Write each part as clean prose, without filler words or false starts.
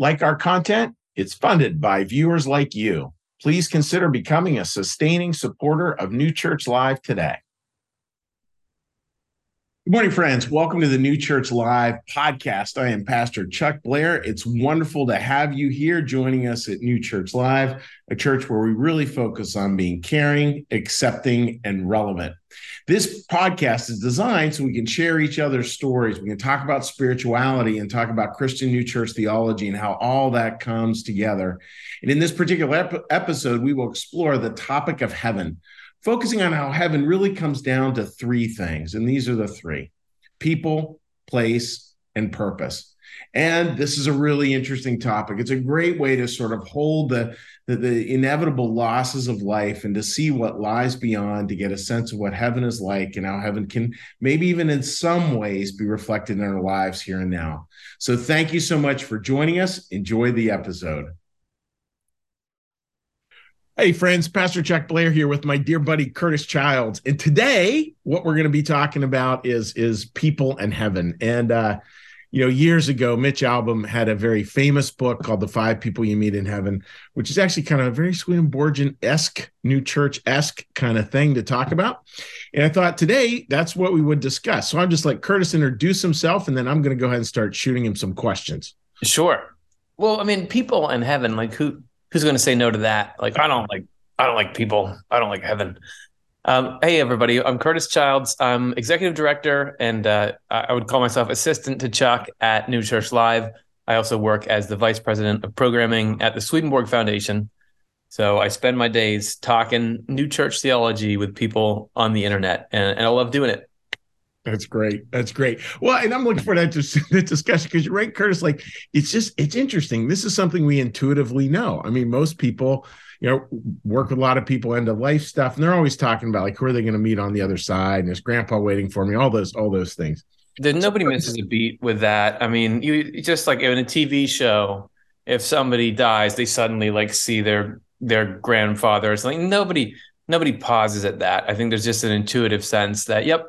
Like our content? It's funded by viewers like you. Please consider becoming a sustaining supporter of New Church Live today. Good morning, friends. Welcome to the New Church Live podcast. I am Pastor Chuck Blair. It's wonderful to have you here joining us at New Church Live, a church where we really focus on being caring, accepting, and relevant. This podcast is designed so we can share each other's stories. We can talk about spirituality and talk about Christian New Church theology and how all that comes together. And in this particular episode, we will explore the topic of heaven, focusing on how heaven really comes down to three things. And these are the three: people, place, and purpose. And this is a really interesting topic. It's a great way to sort of hold the inevitable losses of life and to see what lies beyond, to get a sense of what heaven is like and how heaven can maybe even in some ways be reflected in our lives here and now. So thank you so much for joining us. Enjoy the episode. Hey friends, Pastor Chuck Blair here with my dear buddy Curtis Childs. And today what we're going to be talking about is people and heaven. And, years ago, Mitch Albom had a very famous book called The Five People You Meet in Heaven, which is actually kind of a very Swedenborgian-esque, New Church-esque kind of thing to talk about. And I thought today that's what we would discuss. So I'm just let Curtis introduce himself, and then I'm going to go ahead and start shooting him some questions. Sure. Well, I mean, people and heaven, like Who's going to say no to that? Like, I don't like people. I don't like heaven. Hey, everybody. I'm Curtis Childs. I'm executive director, and I would call myself assistant to Chuck at New Church Live. I also work as the vice president of programming at the Swedenborg Foundation. So I spend my days talking New Church theology with people on the internet, and I love doing it. That's great. That's great. Well, and I'm looking for that discussion because you're right, Curtis. Like, it's interesting. This is something we intuitively know. I mean, most people, work with a lot of people, end of life stuff, and they're always talking about like who are they going to meet on the other side, and is grandpa waiting for me? All those things. Nobody misses a beat with that. I mean, you just like in a TV show, if somebody dies, they suddenly like see their grandfather. It's like nobody pauses at that. I think there's just an intuitive sense that yep.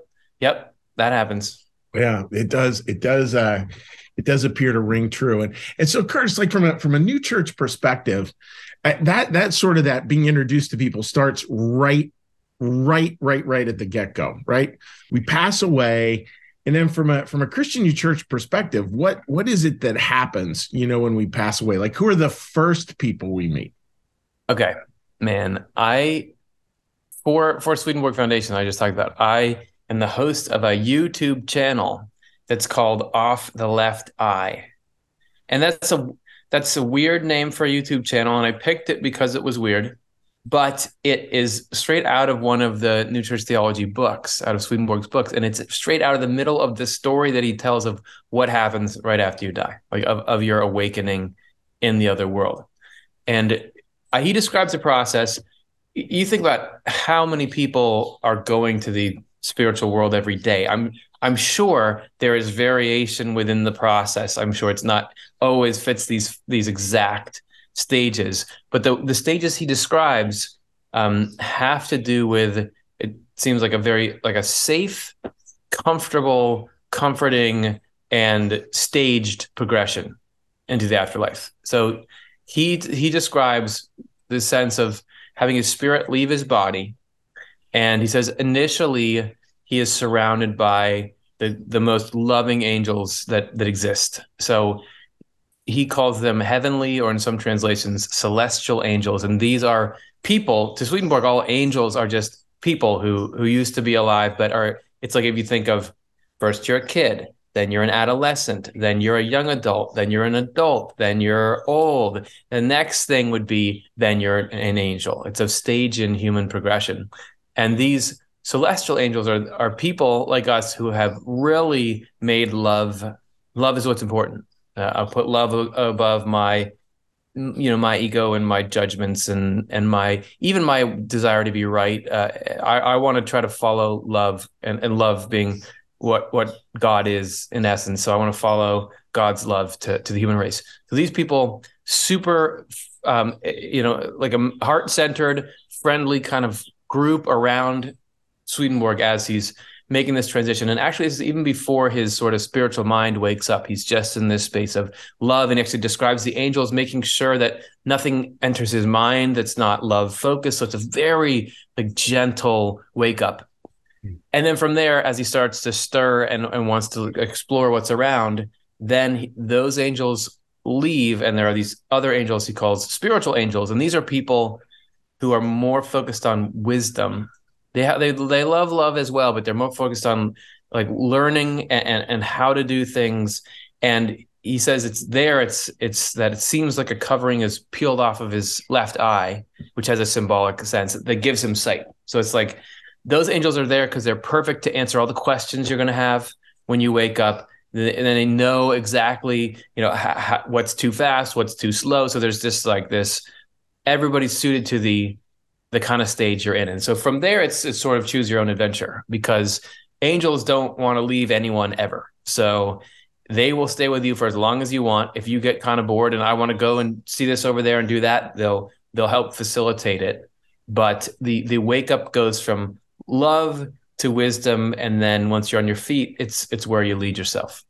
That happens. Yeah, it does. It does appear to ring true. And so, Curtis, like from a New Church perspective, that being introduced to people starts right at the get-go. Right, we pass away, and then from a Christian New Church perspective, what is it that happens? When we pass away, like who are the first people we meet? Okay, man, for Swedenborg Foundation, I just talked about and the host of a YouTube channel that's called Off the Left Eye. And that's a weird name for a YouTube channel, and I picked it because it was weird, but it is straight out of one of the New Church Theology books, out of Swedenborg's books, and it's straight out of the middle of the story that he tells of what happens right after you die, like of your awakening in the other world. And he describes the process. You think about how many people are going to the spiritual world every day. I'm sure there is variation within the process. I'm sure it's not always fits these exact stages, but the stages he describes have to do with, it seems like a safe, comfortable, comforting, and staged progression into the afterlife. So he describes the sense of having his spirit leave his body. And he says, initially, he is surrounded by the most loving angels that exist. So he calls them heavenly, or in some translations, celestial angels. And these are people. To Swedenborg, all angels are just people who used to be alive, but it's like if you think of first you're a kid, then you're an adolescent, then you're a young adult, then you're an adult, then you're old. The next thing would be, then you're an angel. It's a stage in human progression. And these celestial angels are people like us who have really made love. Love is what's important. I'll put love above my, my ego and my judgments and my desire to be right. I want to try to follow love and love being what God is in essence. So I want to follow God's love to the human race. So these people, super, like a heart-centered, friendly kind of group around Swedenborg as he's making this transition. And actually, this is even before his sort of spiritual mind wakes up. He's just in this space of love, and he actually describes the angels making sure that nothing enters his mind that's not love focused. So it's a very like gentle wake up. And then from there, as he starts to stir and wants to explore what's around, then those angels leave. And there are these other angels he calls spiritual angels. And these are people who are more focused on wisdom. They love love as well, but they're more focused on like learning and how to do things. And he says it seems like a covering is peeled off of his left eye, which has a symbolic sense that gives him sight. So it's like those angels are there because they're perfect to answer all the questions you're going to have when you wake up. And then they know exactly, what's too fast, what's too slow. So there's just like this, everybody's suited to the kind of stage you're in. And so from there, it's sort of choose your own adventure, because angels don't want to leave anyone ever. So they will stay with you for as long as you want. If you get kind of bored and I want to go and see this over there and do that, they'll help facilitate it. But the wake up goes from love to wisdom. And then once you're on your feet, it's where you lead yourself.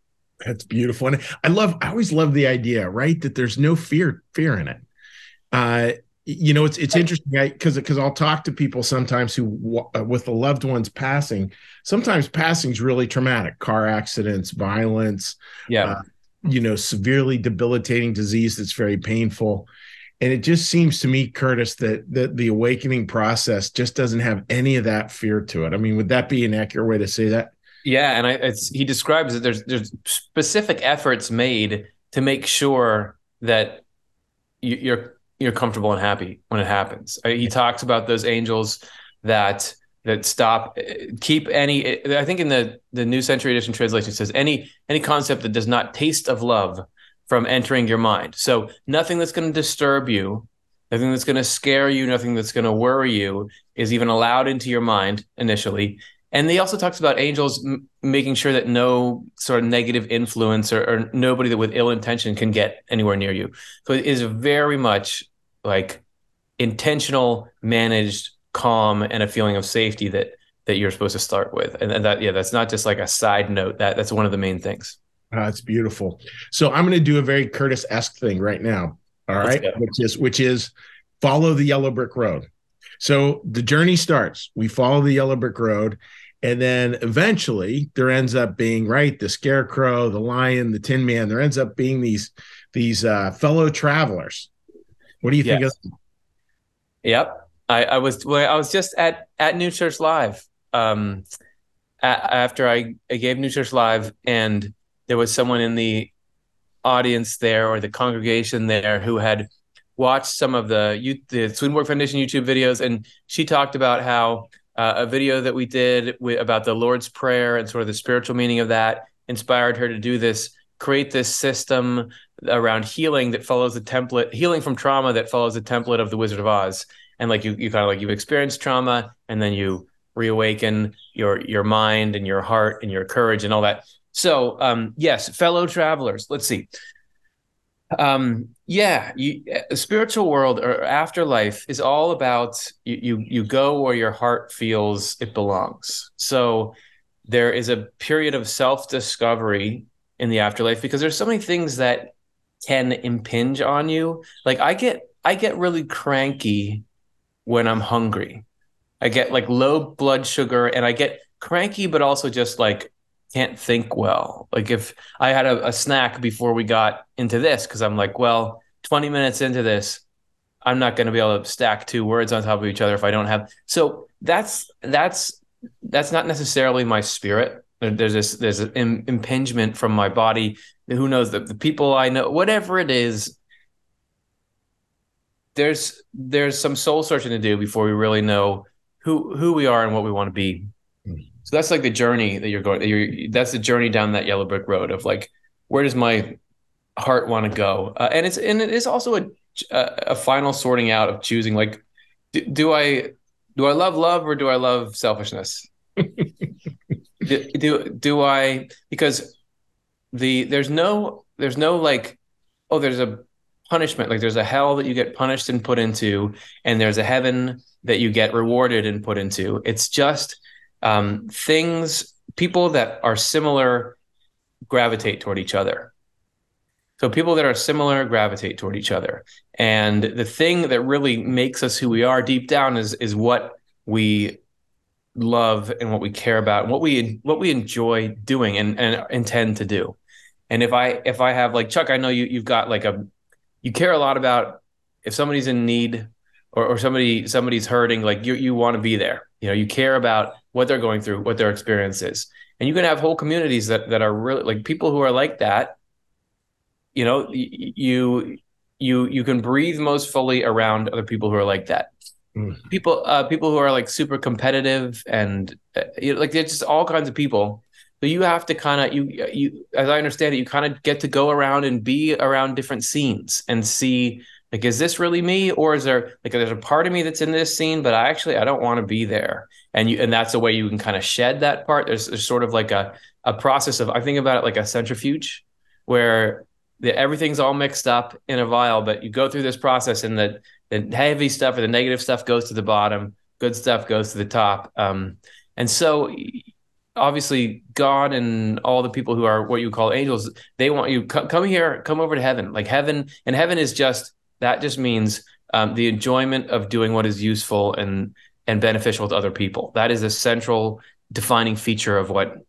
That's beautiful. And I always love the idea, right? That there's no fear in it. It's interesting because I'll talk to people sometimes who with the loved one's passing. Sometimes passing is really traumatic: car accidents, violence, severely debilitating disease that's very painful. And it just seems to me, Curtis, that the awakening process just doesn't have any of that fear to it. I mean, would that be an accurate way to say that? Yeah, and he describes that there's specific efforts made to make sure that you're comfortable and happy when it happens. He talks about those angels that stop, keep any. I think in the New Century Edition translation it says any concept that does not taste of love from entering your mind. So nothing that's going to disturb you, nothing that's going to scare you, nothing that's going to worry you is even allowed into your mind initially. And he also talks about angels making sure that no sort of negative influence or nobody that with ill intention can get anywhere near you. So it is very much like intentional, managed, calm, and a feeling of safety that you're supposed to start with. And that, that's not just like a side note. That's one of the main things. That's beautiful. So I'm going to do a very Curtis-esque thing right now. All right. Which is follow the yellow brick road. So the journey starts. We follow the yellow brick road, and then eventually there ends up being, right, the scarecrow, the lion, the tin man. There ends up being these fellow travelers. What do you think of them? Yep. I was just at New Church Live after I gave New Church Live, and there was someone in the audience there or the congregation there who had watched some of the Swedenborg Foundation YouTube videos, and she talked about how a video that we did about the Lord's Prayer and sort of the spiritual meaning of that inspired her to create this system around healing that follows the template, healing from trauma that follows the template of the Wizard of Oz. And like you kind of like you've experienced trauma, and then you reawaken your mind and your heart and your courage and all that. So yes, fellow travelers. Let's see. A spiritual world or afterlife is all about you go where your heart feels it belongs. So there is a period of self-discovery in the afterlife because there's so many things that can impinge on you. Like I get really cranky when I'm hungry. I get like low blood sugar, and I get cranky, but also just like can't think well. Like if I had a snack before we got into this, because I'm like, well, 20 minutes into this, I'm not going to be able to stack two words on top of each other if I don't have. So that's not necessarily my spirit. There's an impingement from my body. Who knows, the people I know, whatever it is, there's some soul searching to do before we really know who we are and what we want to be. So that's like the journey that you're going. That's the journey down that yellow brick road of like, where does my heart want to go? And it is also a final sorting out of choosing. Like, do I love love or do I love selfishness? do I because there's no like, oh, there's a punishment. Like there's a hell that you get punished and put into, and there's a heaven that you get rewarded and put into. It's just people that are similar gravitate toward each other. So people that are similar gravitate toward each other. And the thing that really makes us who we are deep down is what we love and what we care about and what we enjoy doing and intend to do. And if I have, like, Chuck, I know you've got like you care a lot about if somebody's in need or somebody's hurting, like you want to be there. You know, you care about what they're going through, what their experience is. And you can have whole communities that are really like people who are like that. You know, you can breathe most fully around other people who are like that. Mm. People who are like super competitive and like there's just all kinds of people. So you have to kind of you as I understand it, you kind of get to go around and be around different scenes and see, like, is this really me, or is there like there's a part of me that's in this scene, but I don't want to be there. And that's a way you can kind of shed that part. There's sort of like a process of, I think about it like a centrifuge, where everything's all mixed up in a vial, but you go through this process and the heavy stuff or the negative stuff goes to the bottom, good stuff goes to the top. And so obviously God and all the people who are what you call angels, they want you come here, come over to heaven, like heaven. And heaven is just, that just means the enjoyment of doing what is useful and beneficial to other people. That is a central defining feature of what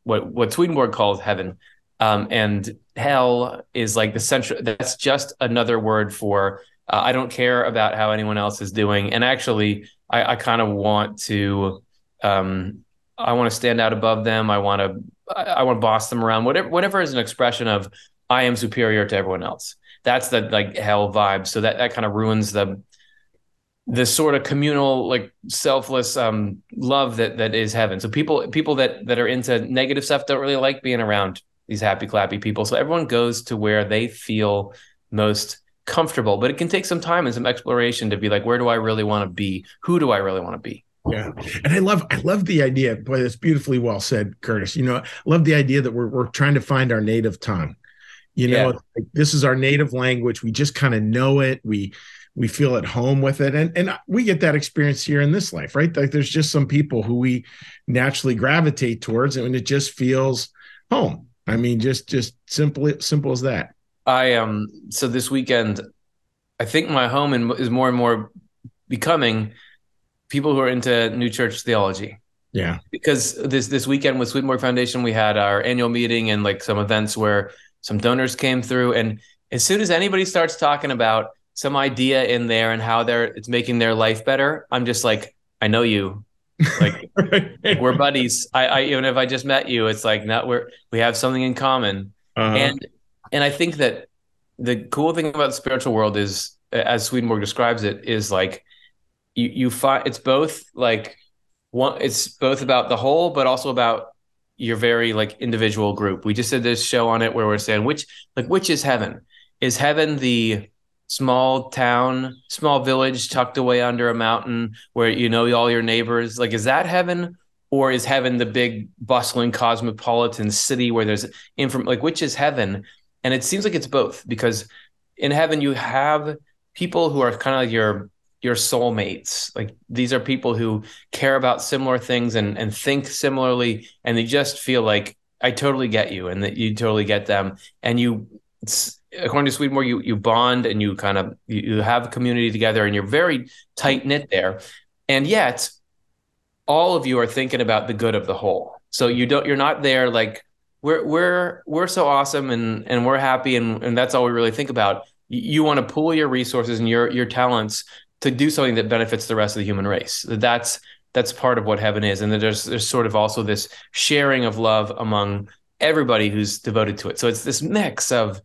Swedenborg calls heaven. And hell is like the central, that's just another word for I don't care about how anyone else is doing. And actually, I kind of want to, I want to stand out above them. I want to boss them around. Whatever is an expression of I am superior to everyone else. That's the like hell vibe. So that kind of ruins the sort of communal, like selfless love that is heaven. So people that are into negative stuff don't really like being around these happy clappy people. So everyone goes to where they feel most comfortable, but it can take some time and some exploration to be like, where do I really want to be? Who do I really want to be? Yeah. And I love the idea. Boy, that's beautifully well said, Curtis. You know, I love the idea that we're trying to find our native tongue. You know, like, this is our native language. We just kind of know it. We feel at home with it. And we get that experience here in this life, right? Like, there's just some people who we naturally gravitate towards and it just feels home. I mean, just simple as that. So this weekend, I think my home is more and more becoming people who are into New Church theology. Yeah. Because this weekend with Swedenborg Foundation, we had our annual meeting and like some events where some donors came through. And as soon as anybody starts talking about some idea in there and how it's making their life better, I'm just like, I know you. Like, we're buddies. I even if I just met you, it's like, not we have something in common. Uh-huh. And I think that the cool thing about the spiritual world is, as Swedenborg describes it, is like you find it's both like one. It's both about the whole, but also about your very like individual group. We just did this show on it where we're saying which is heaven? Is heaven the small town, small village tucked away under a mountain where you know all your neighbors? Like, is that heaven? Or is heaven the big bustling cosmopolitan city where there's which is heaven? And it seems like it's both, because in heaven you have people who are kind of like your soulmates. Like, these are people who care about similar things and think similarly, and they just feel like, I totally get you, and that you totally get them. And according to Swedenborg, you bond and you kind of you have a community together, and you're very tight knit there. And yet, all of you are thinking about the good of the whole. So you're not there like, we're so awesome and we're happy and that's all we really think about. You want to pool your resources and your talents to do something that benefits the rest of the human race. That's part of what heaven is. And there's sort of also this sharing of love among everybody who's devoted to it. So it's this mix of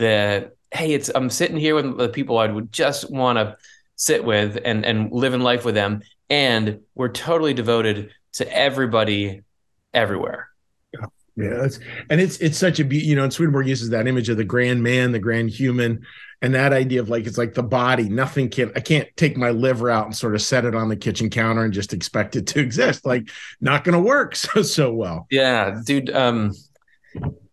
I'm sitting here with the people I would just want to sit with and live in life with them, and we're totally devoted to everybody everywhere. Yeah, it's such a beauty, you know. And Swedenborg uses that image of the grand man, the grand human, and that idea of like, it's like the body. I can't take my liver out and sort of set it on the kitchen counter and just expect it to exist. Like, not going to work so well. Yeah, dude.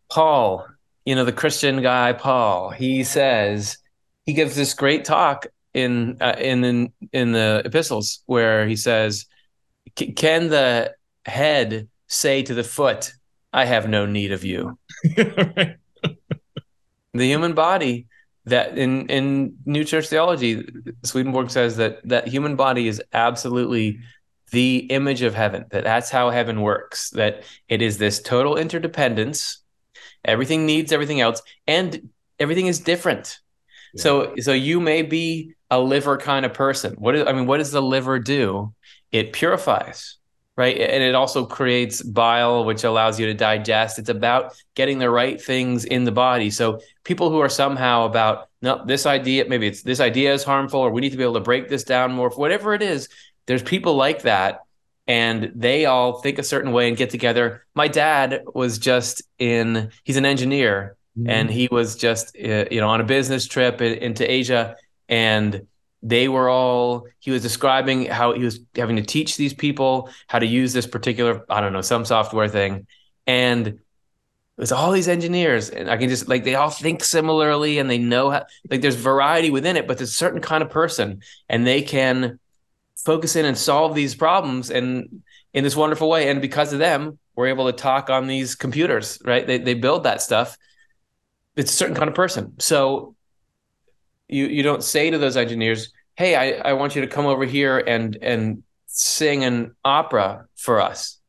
Paul, you know, the Christian guy, Paul. He says, he gives this great talk in the epistles where he says, "Can the head say to the foot, I have no need of you. Right. The human body, that in New Church theology, Swedenborg says that human body is absolutely the image of heaven, that's how heaven works, that it is this total interdependence. Everything needs everything else, and everything is different. Yeah. So you may be a liver kind of person. What does the liver do? It purifies, right? And it also creates bile, which allows you to digest. It's about getting the right things in the body. So people who are somehow about, no, this idea, maybe it's this idea is harmful, or we need to be able to break this down more, whatever it is, there's people like that. And they all think a certain way and get together. My dad was he's an engineer, mm-hmm. and he was just, on a business trip into Asia. And he was describing how he was having to teach these people how to use this particular, I don't know, some software thing. And it was all these engineers. And I can just, they all think similarly, and they know how, there's variety within it, but there's a certain kind of person, and they can focus in and solve these problems and in this wonderful way. And because of them, we're able to talk on these computers, right? They build that stuff. It's a certain kind of person. So you don't say to those engineers, hey, I want you to come over here and sing an opera for us.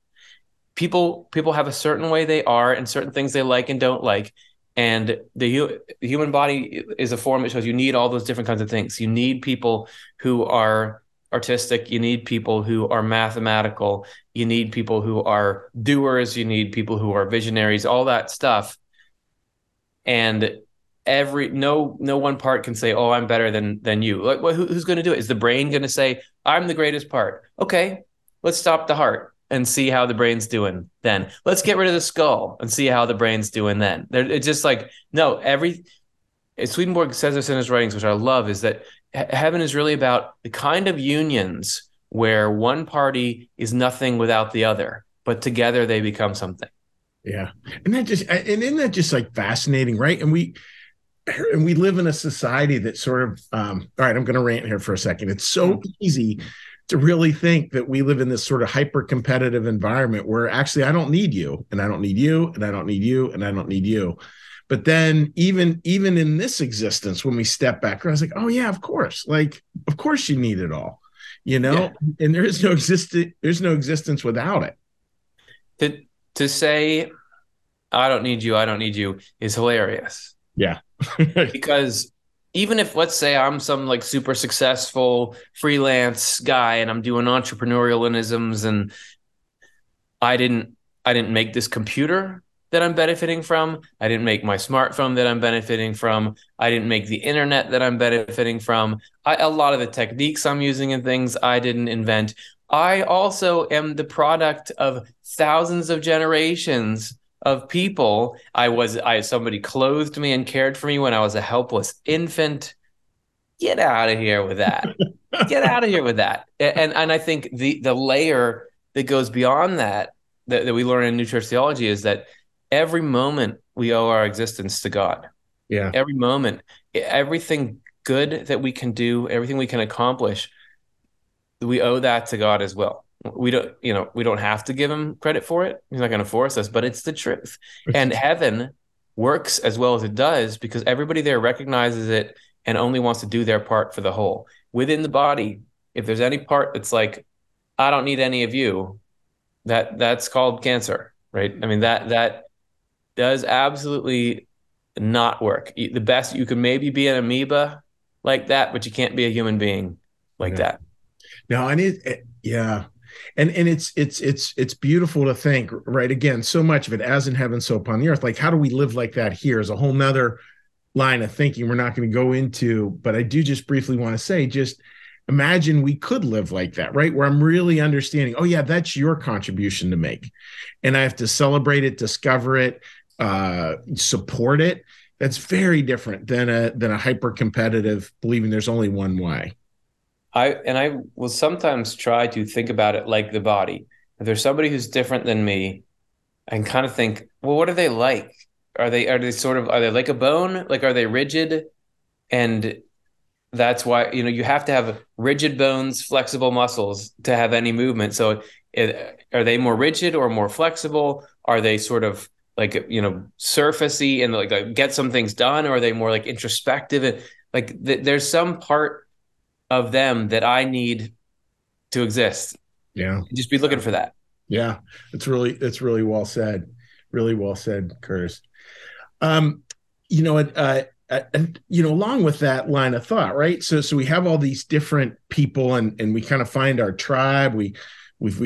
People have a certain way they are and certain things they like and don't like. And the human body is a form that shows you need all those different kinds of things. You need people who are artistic, you need people who are mathematical, you need people who are doers, you need people who are visionaries, all that stuff. And no one part can say, oh, I'm better than you. Who's going to do it? Is the brain going to say, I'm the greatest part? Okay, let's stop the heart and see how the brain's doing then. Let's get rid of the skull and see how the brain's doing then. It's just Swedenborg says this in his writings, which I love, is that heaven is really about the kind of unions where one party is nothing without the other, but together they become something. Yeah. And isn't that just fascinating, right? And we live in a society that sort of, all right, I'm going to rant here for a second. It's so easy to really think that we live in this sort of hyper-competitive environment where actually I don't need you, and I don't need you, and I don't need you, and I don't need you. But then even in this existence, when we step back, I was oh yeah, of course. Of course you need it all, Yeah. And there's no existence without it. To say, I don't need you is hilarious. Yeah. Because even if, let's say I'm some super successful freelance guy and I'm doing entrepreneurialisms and I didn't make this computer that I'm benefiting from. I didn't make my smartphone that I'm benefiting from. I didn't make the internet that I'm benefiting from. A lot of the techniques I'm using and things I didn't invent. I also am the product of thousands of generations of people. Somebody clothed me and cared for me when I was a helpless infant. Get out of here with that. Get out of here with that. And I think the layer that goes beyond that we learn in New Church theology is that every moment we owe our existence to God. Yeah. Every moment, everything good that we can do, everything we can accomplish, we owe that to God as well. We don't have to give him credit for it. He's not going to force us, but it's the truth. And heaven works as well as it does because everybody there recognizes it and only wants to do their part for the whole. Within the body, if there's any part that's I don't need any of you, that's called cancer, right? I mean, that does absolutely not work. The best you could maybe be an amoeba like that, but you can't be a human being like that. No, and it's beautiful to think, right? Again, so much of it, as in heaven, so upon the earth. How do we live like that here is a whole nother line of thinking we're not going to go into, but I do just briefly want to say, just imagine we could live like that, right? Where I'm really understanding, oh yeah, that's your contribution to make. And I have to celebrate it, discover it, support it. That's very different than a hyper-competitive believing there's only one way. I will sometimes try to think about it like the body. If there's somebody who's different than me, I can kind of think, well, what are they like? Are they like a bone? Are they rigid? And that's why, you have to have rigid bones, flexible muscles to have any movement. So Are they more rigid or more flexible? Are they sort of like, you know, surfacey and like get some things done? Or are they more like introspective? And like there's some part of them that I need to exist. Yeah. Just be looking for that. Yeah. It's really well said. Really well said, Curtis. And, you know, along with that line of thought, right? So we have all these different people and we kind of find our tribe. We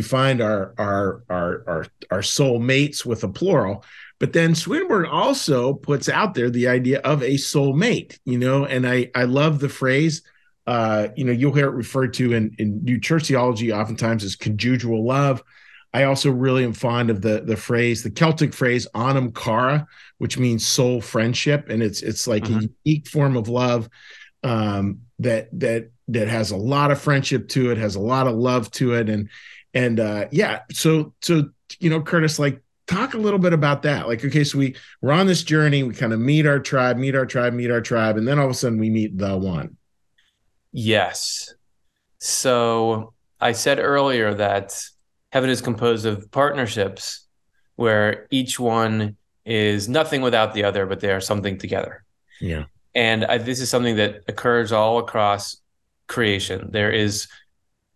find our soul mates with a plural, but then Swedenborg also puts out there the idea of a soul mate, you know, and I love the phrase, you know, you'll hear it referred to in New Church theology oftentimes as conjugal love. I also really am fond of the phrase, the Celtic phrase Anam Cara, which means soul friendship. And it's like a unique form of love that has a lot of friendship to it, has a lot of love to it. So, you know, Curtis, like talk a little bit about that. Like, okay, so we're on this journey, we kind of meet our tribe. And then all of a sudden we meet the one. Yes. So I said earlier that heaven is composed of partnerships where each one is nothing without the other, but they are something together. Yeah. And this is something that occurs all across creation.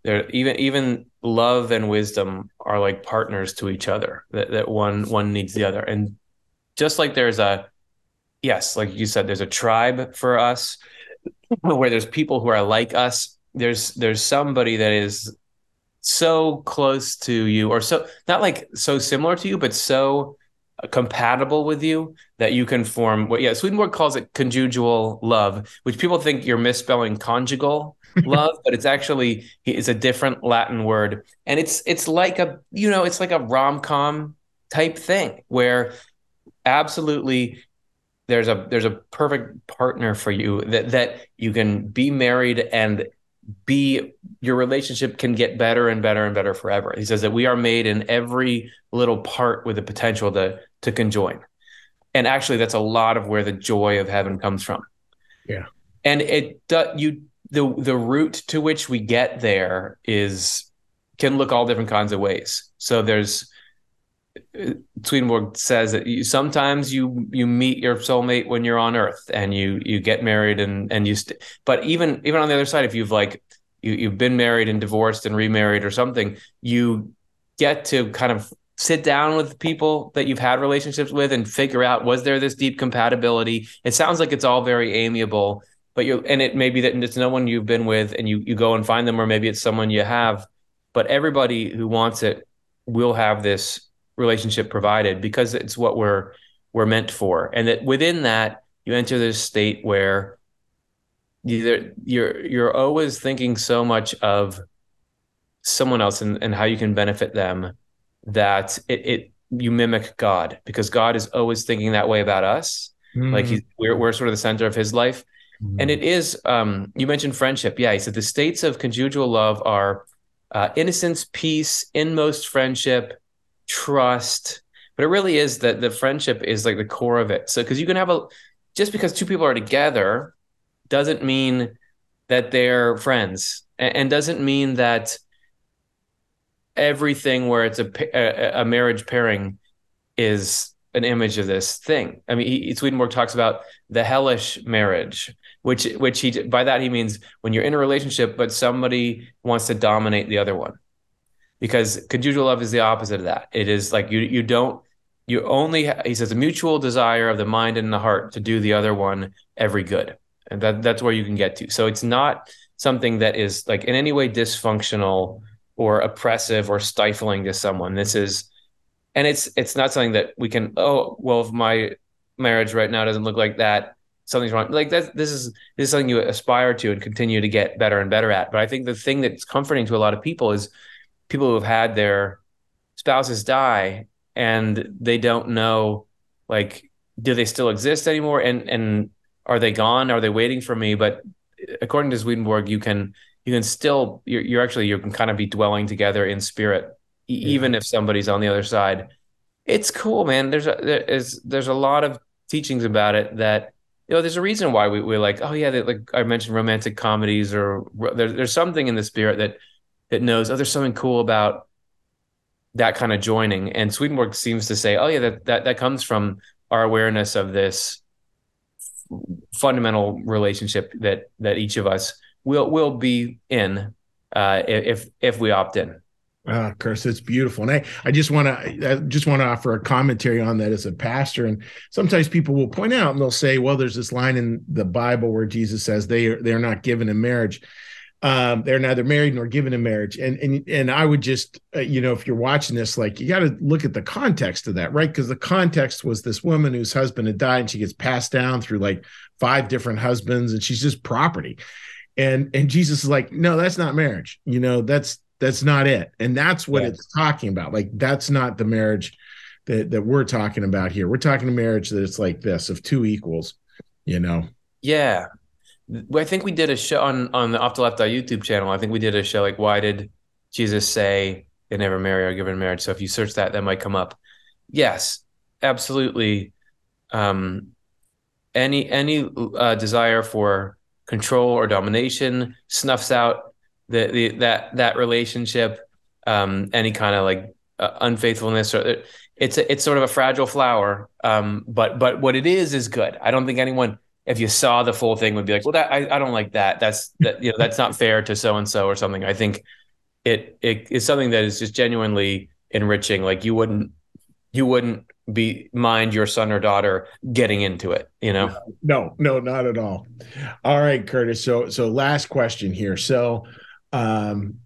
Even love and wisdom are like partners to each other, that one needs the other. And just like there's like you said, there's a tribe for us where there's people who are like us. There's somebody that is so close to you, or so not like so similar to you, but so compatible with you that you can form Swedenborg calls it conjugal love, which people think you're misspelling conjugal love, but it's actually, it's a different Latin word. And it's like a, you know, it's like a rom-com type thing where absolutely there's a perfect partner for you that you can be married and your relationship can get better and better and better forever. He says that we are made in every little part with the potential to conjoin. And actually that's a lot of where the joy of heaven comes from. Yeah. And the route to which we get there can look all different kinds of ways. So Swedenborg says that sometimes you meet your soulmate when you're on earth and you get married but even on the other side, if you've like, you've been married and divorced and remarried or something, you get to kind of sit down with people that you've had relationships with and figure out, was there this deep compatibility? It sounds like it's all very amiable, but it may be that it's no one you've been with and you go and find them, or maybe it's someone you have, but everybody who wants it will have this relationship provided because it's what we're meant for. And that within that you enter this state where you're always thinking so much of someone else and how you can benefit them that you mimic God, because God is always thinking that way about us. Mm-hmm. Like we're sort of the center of his life. Mm-hmm. And it is, you mentioned friendship. Yeah. He said the states of conjugal love are innocence, peace, inmost friendship, trust, but it really is that the friendship is like the core of it. So because you can have just because two people are together doesn't mean that they're friends, and doesn't mean that everything where it's a marriage pairing is an image of this thing. I mean, Swedenborg talks about the hellish marriage, which he means when you're in a relationship but somebody wants to dominate the other one. Because conjugal love is the opposite of that. It is like he says, a mutual desire of the mind and the heart to do the other one every good. And that's where you can get to. So it's not something that is like in any way dysfunctional or oppressive or stifling to someone. It's not something that we can, if my marriage right now doesn't look like that, something's wrong. Like that, this is something you aspire to and continue to get better and better at. But I think the thing that's comforting to a lot of people is people who have had their spouses die and they don't know, like, do they still exist anymore? And are they gone? Are they waiting for me? But according to Swedenborg, you can still, you're actually, you can kind of be dwelling together in spirit, even if somebody's on the other side. It's cool, man. There's a lot of teachings about it that, you know, there's a reason why we're like, like I mentioned romantic comedies, or there's something in the spirit that knows, there's something cool about that kind of joining. And Swedenborg seems to say, oh yeah, that comes from our awareness of this fundamental relationship that each of us will be in if we opt in. Curtis, it's beautiful. And I just want to offer a commentary on that as a pastor. And sometimes people will point out and they'll say, well, there's this line in the Bible where Jesus says they're not given in marriage. They're neither married nor given in marriage. And I would just, if you're watching this, like, you got to look at the context of that, right? Because the context was this woman whose husband had died, and she gets passed down through like 5 different husbands, and she's just property. And Jesus is like, no, that's not marriage. That's not it. And that's what it's talking about. Like, that's not the marriage that we're talking about here. We're talking a marriage that it's like this, of 2 equals, Yeah. I think we did a show on the Off the Left Eye YouTube channel. I think we did a show like, why did Jesus say they never marry or give in marriage? So if you search that might come up. Yes, absolutely. Any desire for control or domination snuffs out that relationship, any kind of like unfaithfulness, or it's sort of a fragile flower. But what it is good. I don't think anyone, if you saw the full thing, would be like, well, that I don't like that. That's not fair to so and so or something. I think it is something that is just genuinely enriching. Like, you wouldn't be mind your son or daughter getting into it, No, not at all. All right, Curtis. So last question here. So, when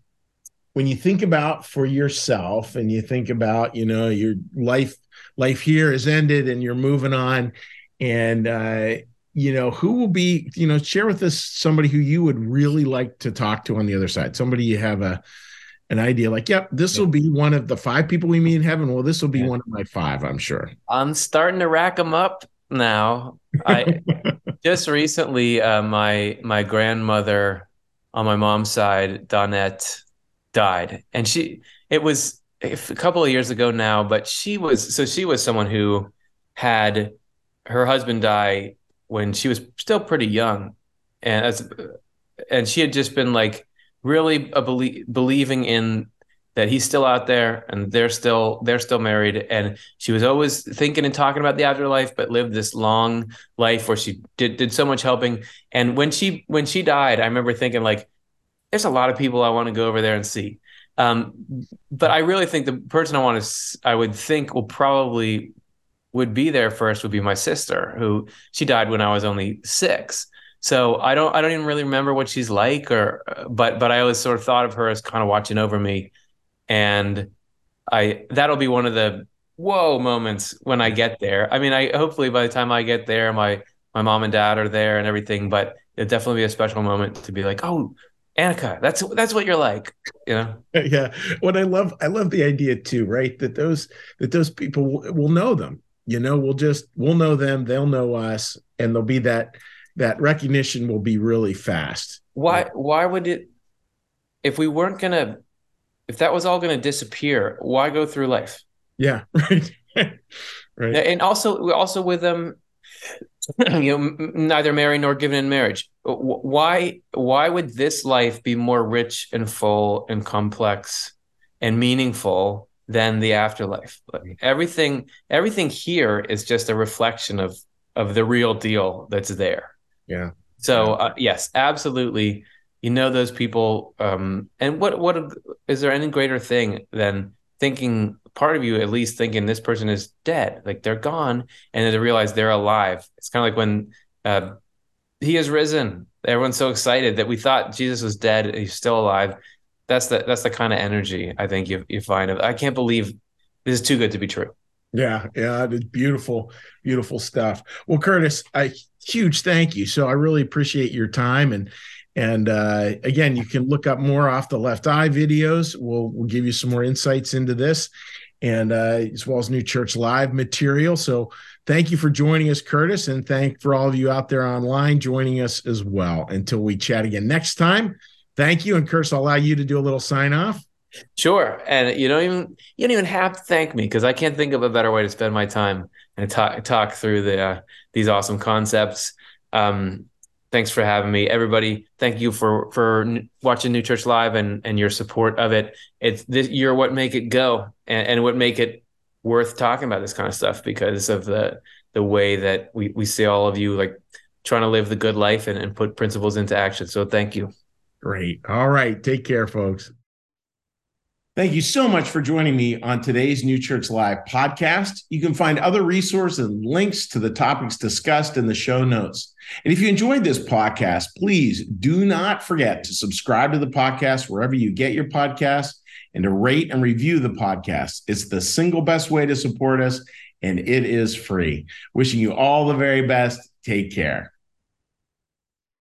you think about for yourself, and you think about, your life here is ended and you're moving on, and, who will be, share with us somebody who you would really like to talk to on the other side, somebody you have an idea like, yep, this will be one of the 5 people we meet in heaven. Well, this will be one of my 5, I'm sure. I'm starting to rack them up now. I just recently, my grandmother on my mom's side, Donette, died, and it was a couple of years ago now. But she was someone who had her husband die when she was still pretty young, and she had just been like, really believing in that he's still out there and they're still married. And she was always thinking and talking about the afterlife, but lived this long life where she did so much helping. And when she died, I remember thinking, like, there's a lot of people I want to go over there and see. But I really think the person I would think would be there first would be my sister, who she died when I was only 6. So I don't even really remember what she's like, but I always sort of thought of her as kind of watching over me, and that'll be one of the whoa moments when I get there. I mean, hopefully by the time I get there, my mom and dad are there and everything, but it'll definitely be a special moment to be like, oh, Annika, that's what you're like, Yeah, what I love the idea too, right? That those people will know them, we'll know them, they'll know us, and there'll be that recognition will be really fast. Why would it, if that was all going to disappear, why go through life? Yeah. Right. And also with them, neither married nor given in marriage. Why would this life be more rich and full and complex and meaningful than the afterlife? Everything here is just a reflection of the real deal that's there. Yeah. So yes, absolutely. Those people, and what is there any greater thing than thinking, part of you at least thinking, this person is dead, like they're gone, and then to realize they're alive. It's kind of like when he is risen, everyone's so excited that we thought Jesus was dead and he's still alive. That's the kind of energy I think you find of, I can't believe this is too good to be true. Yeah, it's beautiful stuff. Well, Curtis, a huge thank you. So I really appreciate your time, and again, you can look up more Off the Left Eye videos. We'll give you some more insights into this, and as well as New Church Live material. So thank you for joining us, Curtis, and thank for all of you out there online joining us as well. Until we chat again next time, thank you, and Curtis, I'll allow you to do a little sign off. Sure. And you don't even have to thank me, because I can't think of a better way to spend my time and talk through these awesome concepts. Thanks for having me, everybody. Thank you for watching New Church Live and your support of it. You're what make it go and what make it worth talking about this kind of stuff, because of the way that we see all of you like trying to live the good life and put principles into action. So thank you. Great. All right. Take care, folks. Thank you so much for joining me on today's New Church Live podcast. You can find other resources and links to the topics discussed in the show notes. And if you enjoyed this podcast, please do not forget to subscribe to the podcast wherever you get your podcasts and to rate and review the podcast. It's the single best way to support us, and it is free. Wishing you all the very best. Take care.